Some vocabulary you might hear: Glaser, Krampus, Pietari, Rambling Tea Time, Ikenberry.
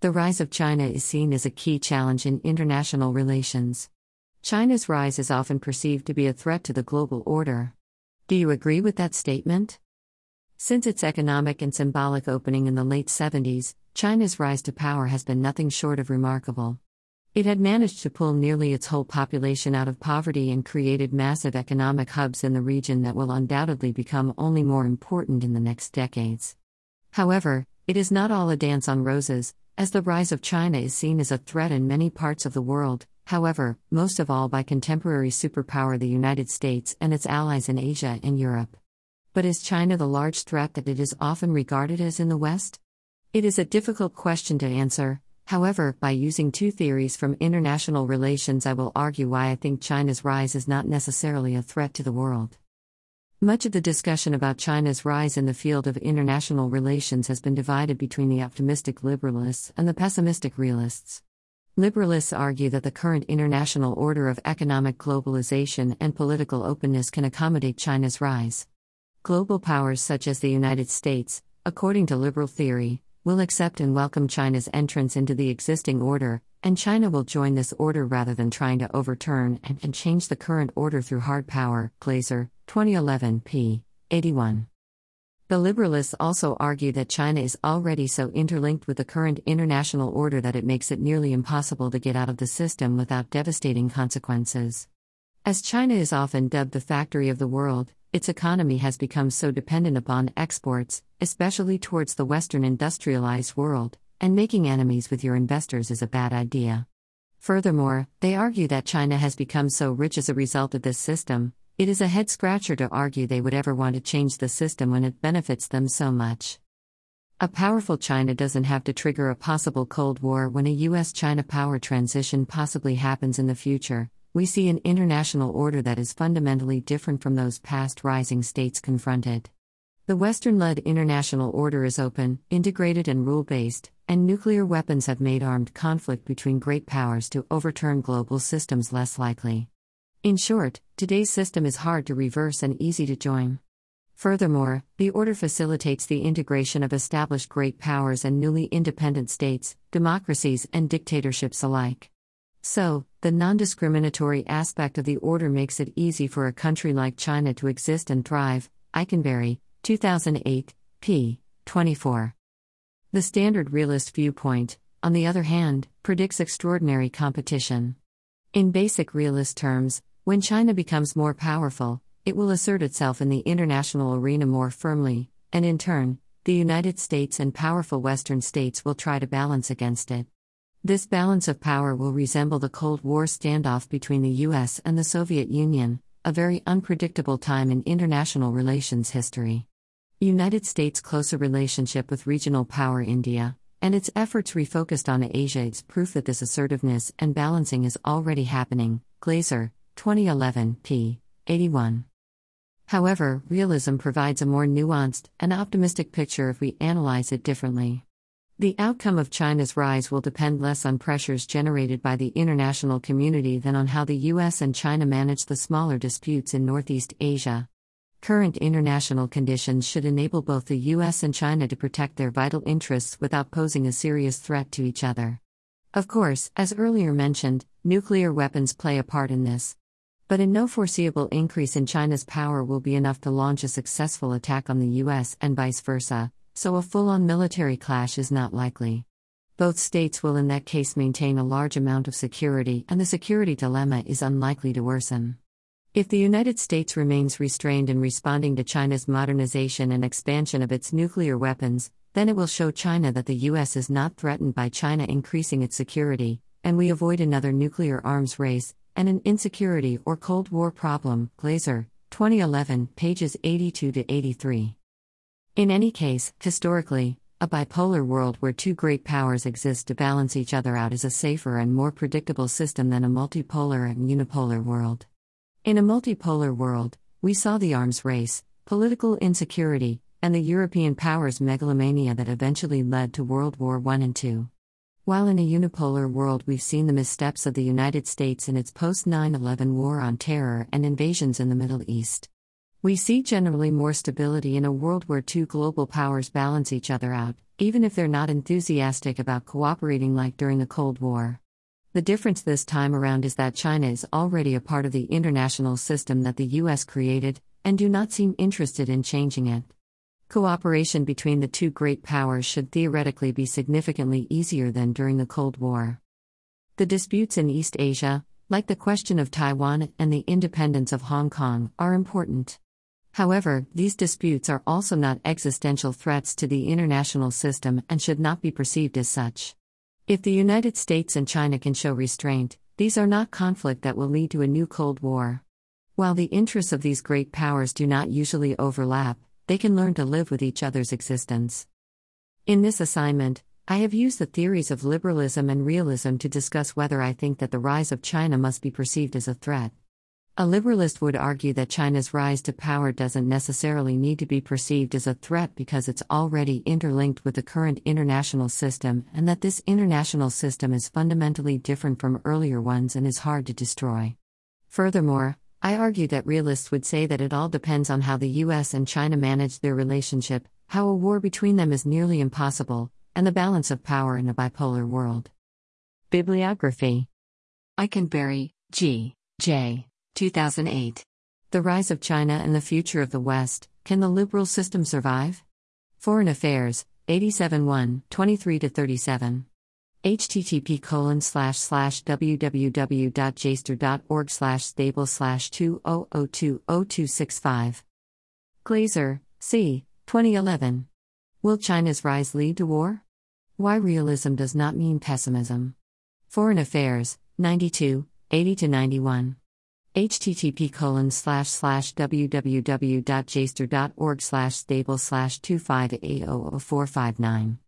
The rise of China is seen as a key challenge in international relations. China's rise is often perceived to be a threat to the global order. Do you agree with that statement? Since its economic and symbolic opening in the late 70s, China's rise to power has been nothing short of remarkable. It had managed to pull nearly its whole population out of poverty and created massive economic hubs in the region that will undoubtedly become only more important in the next decades. However, it is not all a dance on roses, as the rise of China is seen as a threat in many parts of the world, however, most of all by contemporary superpower the United States and its allies in Asia and Europe. But is China the large threat that it is often regarded as in the West? It is a difficult question to answer. However, by using two theories from international relations, I will argue why I think China's rise is not necessarily a threat to the world. Much of the discussion about China's rise in the field of international relations has been divided between the optimistic liberalists and the pessimistic realists. Liberalists argue that the current international order of economic globalization and political openness can accommodate China's rise. Global powers such as the United States, according to liberal theory, will accept and welcome China's entrance into the existing order, and China will join this order rather than trying to overturn and change the current order through hard power. Glaser, 2011, p. 81. The liberalists also argue that China is already so interlinked with the current international order that it makes it nearly impossible to get out of the system without devastating consequences. As China is often dubbed the factory of the world, its economy has become so dependent upon exports, especially towards the Western industrialized world, and making enemies with your investors is a bad idea. Furthermore, they argue that China has become so rich as a result of this system, it is a head-scratcher to argue they would ever want to change the system when it benefits them so much. A powerful China doesn't have to trigger a possible Cold War when a U.S.-China power transition possibly happens in the future. We see an international order that is fundamentally different from those past rising states confronted. The Western-led international order is open, integrated and rule-based, and nuclear weapons have made armed conflict between great powers to overturn global systems less likely. In short, today's system is hard to reverse and easy to join. Furthermore, the order facilitates the integration of established great powers and newly independent states, democracies and dictatorships alike. So, the non-discriminatory aspect of the order makes it easy for a country like China to exist and thrive. Ikenberry, 2008, p. 24. The standard realist viewpoint, on the other hand, predicts extraordinary competition. In basic realist terms, when China becomes more powerful, it will assert itself in the international arena more firmly, and in turn, the United States and powerful Western states will try to balance against it. This balance of power will resemble the Cold War standoff between the U.S. and the Soviet Union, a very unpredictable time in international relations history. United States' closer relationship with regional power India, and its efforts refocused on Asia is proof that this assertiveness and balancing is already happening. Glaser, 2011, p. 81. However, realism provides a more nuanced and optimistic picture if we analyze it differently. The outcome of China's rise will depend less on pressures generated by the international community than on how the U.S. and China manage the smaller disputes in Northeast Asia. Current international conditions should enable both the U.S. and China to protect their vital interests without posing a serious threat to each other. Of course, as earlier mentioned, nuclear weapons play a part in this. But a no foreseeable increase in China's power will be enough to launch a successful attack on the U.S. and vice versa. So a full-on military clash is not likely. Both states will in that case maintain a large amount of security, and the security dilemma is unlikely to worsen. If the United States remains restrained in responding to China's modernization and expansion of its nuclear weapons, then it will show China that the U.S. is not threatened by China increasing its security, and we avoid another nuclear arms race, and an insecurity or Cold War problem. Glaser, 2011, pages 82 to 83. In any case, historically, a bipolar world where two great powers exist to balance each other out is a safer and more predictable system than a multipolar and unipolar world. In a multipolar world, we saw the arms race, political insecurity, and the European powers' megalomania that eventually led to World War I and II. While in a unipolar world we've seen the missteps of the United States in its post-9/11 war on terror and invasions in the Middle East. We see generally more stability in a world where two global powers balance each other out, even if they're not enthusiastic about cooperating like during the Cold War. The difference this time around is that China is already a part of the international system that the U.S. created, and do not seem interested in changing it. Cooperation between the two great powers should theoretically be significantly easier than during the Cold War. The disputes in East Asia, like the question of Taiwan and the independence of Hong Kong, are important. However, these disputes are also not existential threats to the international system and should not be perceived as such. If the United States and China can show restraint, these are not conflict that will lead to a new Cold War. While the interests of these great powers do not usually overlap, they can learn to live with each other's existence. In this assignment, I have used the theories of liberalism and realism to discuss whether I think that the rise of China must be perceived as a threat. A liberalist would argue that China's rise to power doesn't necessarily need to be perceived as a threat because it's already interlinked with the current international system, and that this international system is fundamentally different from earlier ones and is hard to destroy. Furthermore, I argue that realists would say that it all depends on how the US and China manage their relationship, how a war between them is nearly impossible, and the balance of power in a bipolar world. Bibliography. Ikenberry, G. J. 2008. The Rise of China and the Future of the West, Can the Liberal System Survive? Foreign Affairs, 87-1, 23-37. http://www.jster.org/stable/20020265. Glaser, C. 2011. Will China's rise lead to war? Why realism does not mean pessimism. Foreign Affairs, 92, 80-91. http://www.jster.org/stable/25A00459.